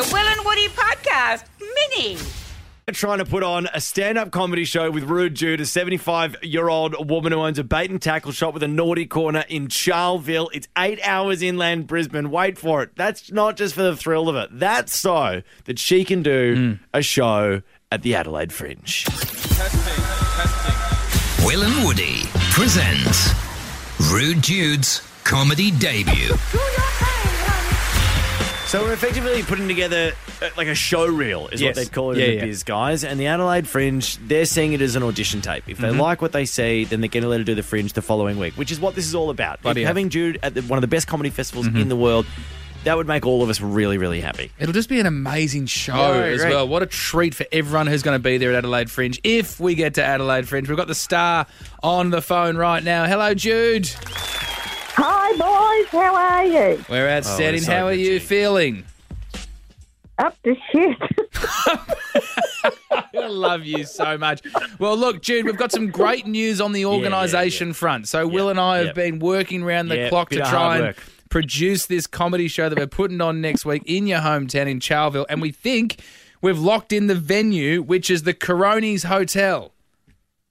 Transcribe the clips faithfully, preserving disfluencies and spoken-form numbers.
The Will and Woody Podcast Mini. Trying to put on a stand-up comedy show with Rude Jude, a seventy-five-year-old woman who owns a bait and tackle shop with a naughty corner in Charleville. It's eight hours inland Brisbane. Wait for it. That's not just for the thrill of it. That's so that she can do mm. a show at the Adelaide Fringe. Testing, testing. Will and Woody presents Rude Jude's comedy debut. So we're effectively putting together uh, like a show reel is yes. what they'd call it yeah, in the yeah. biz, guys. And the Adelaide Fringe, they're seeing it as an audition tape. If they mm-hmm. like what they see, then they're going to let her do the Fringe the following week, which is what this is all about. Bloody having yeah. Jude at the, one of the best comedy festivals mm-hmm. in the world, that would make all of us really, really happy. It'll just be an amazing show oh, as great. well. What a treat for everyone who's going to be there at Adelaide Fringe. If we get to Adelaide Fringe, we've got the star on the phone right now. Hello, Jude. Hi, boys. How are you? We're outstanding. Oh, so how are you feeling? Up to shit. I love you so much. Well, look, Jude, we've got some great news on the organisation yeah, yeah, yeah. front. So yep, Will and I have yep. been working around the yep, clock to try and produce this comedy show that we're putting on next week in your hometown in Charleville, and we think we've locked in the venue, which is the Coronies Hotel.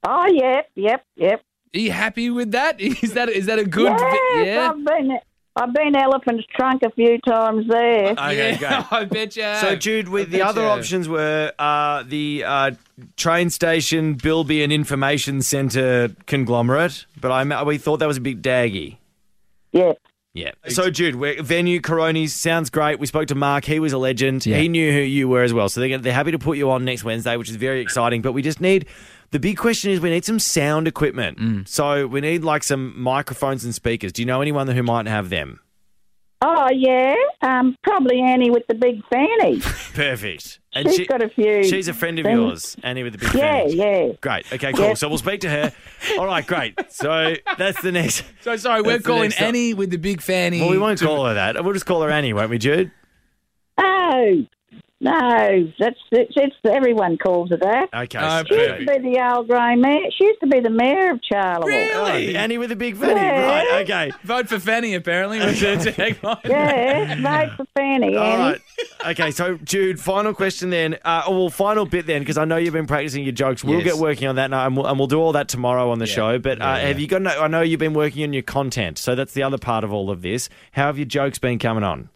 Oh, yep, yep, yep. Are you happy with that? Is that is that a good? Yes, yeah, I've been I've been elephant's trunk a few times there. Okay, yeah, go. I bet you have. So, Jude, with the other you. options were uh, the uh, train station, Bilby, and information centre conglomerate, but I we thought that was a bit daggy. Yep. Yeah. So, Jude, we're, venue, Coronies, sounds great. We spoke to Mark. He was a legend. Yeah. He knew who you were as well. So they're, they're happy to put you on next Wednesday, which is very exciting. But we just need, the big question is we need some sound equipment. Mm. So we need like some microphones and speakers. Do you know anyone who might have them? Oh, yeah. Um, probably Annie with the big fanny. Perfect. And she's she, got a few. She's a friend of things. yours, Annie with the big yeah, fanny. Yeah, yeah. Great. Okay, cool. Yeah. So we'll speak to her. All right, great. So that's the next. So sorry, we're calling Annie up. with the big fanny. Well, we won't call her that. We'll just call her Annie, won't we, Jude? Oh, no. That's it's, it's everyone calls her that. Okay. Oh, she perfect. used to be the old grey mayor. She used to be the mayor of Charleville. Really? Oh, Annie with the big fanny. Yeah. Right, okay. Vote for Fanny, apparently. Yeah, vote for Fanny, Annie. All right. Okay, so, Jude, final question then. Uh, well, final bit then, because I know you've been practising your jokes. We'll yes. get working on that, and we'll, and we'll do all that tomorrow on the yeah. show. But uh, yeah, yeah. have you got? No, I know you've been working on your content, so that's the other part of all of this. How have your jokes been coming on?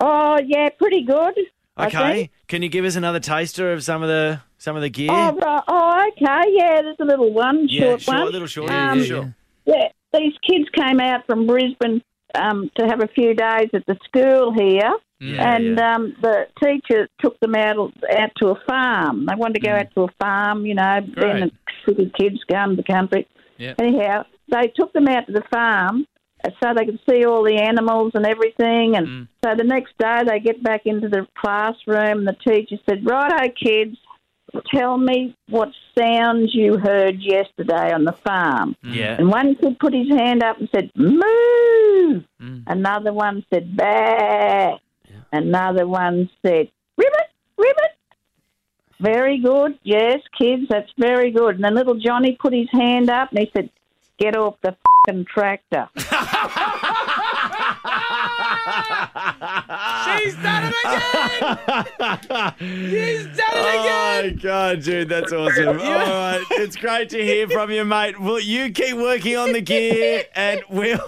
Oh, yeah, pretty good. Okay. Can you give us another taster of some of the some of the gear? Oh, right. oh okay, yeah, there's a little one, yeah, short, short one. Yeah, a little short, um, yeah, sure. Yeah, these kids came out from Brisbane um, to have a few days at the school here. Yeah, and yeah. Um, the teacher took them out out to a farm. They wanted to go mm. out to a farm, you know, Great. then the city kids go to the country. Yep. Anyhow, they took them out to the farm so they could see all the animals and everything. And mm. so the next day they get back into the classroom and the teacher said, righto, kids, tell me what sounds you heard yesterday on the farm. Yeah. And one kid put his hand up and said, moo. Mm. Another one said, bah. Another one said, ribbit, ribbit. Very good. Yes, kids, that's very good. And then little Johnny put his hand up and he said, get off the f***ing tractor. She's done it again! She's done it again! Oh, God, Jude, that's awesome. All right, it's great to hear from you, mate. Well, you keep working on the gear, and we'll...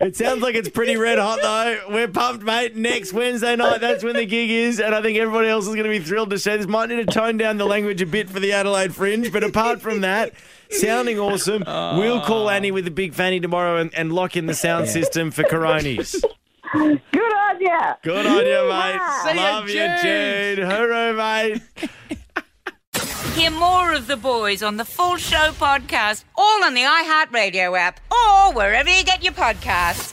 It sounds like it's pretty red hot, though. We're pumped, mate. Next Wednesday night, that's when the gig is, and I think everybody else is going to be thrilled to see this. Might need to tone down the language a bit for the Adelaide Fringe, but apart from that... Sounding awesome. Oh. We'll call Annie with the big fanny tomorrow and, and lock in the sound yeah. system for Coronies. Good idea. Good idea, yeah. mate. See Love you, Jude. You, Jude. Hooray, mate. Hear more of the boys on the Full Show podcast, all on the iHeartRadio app or wherever you get your podcasts.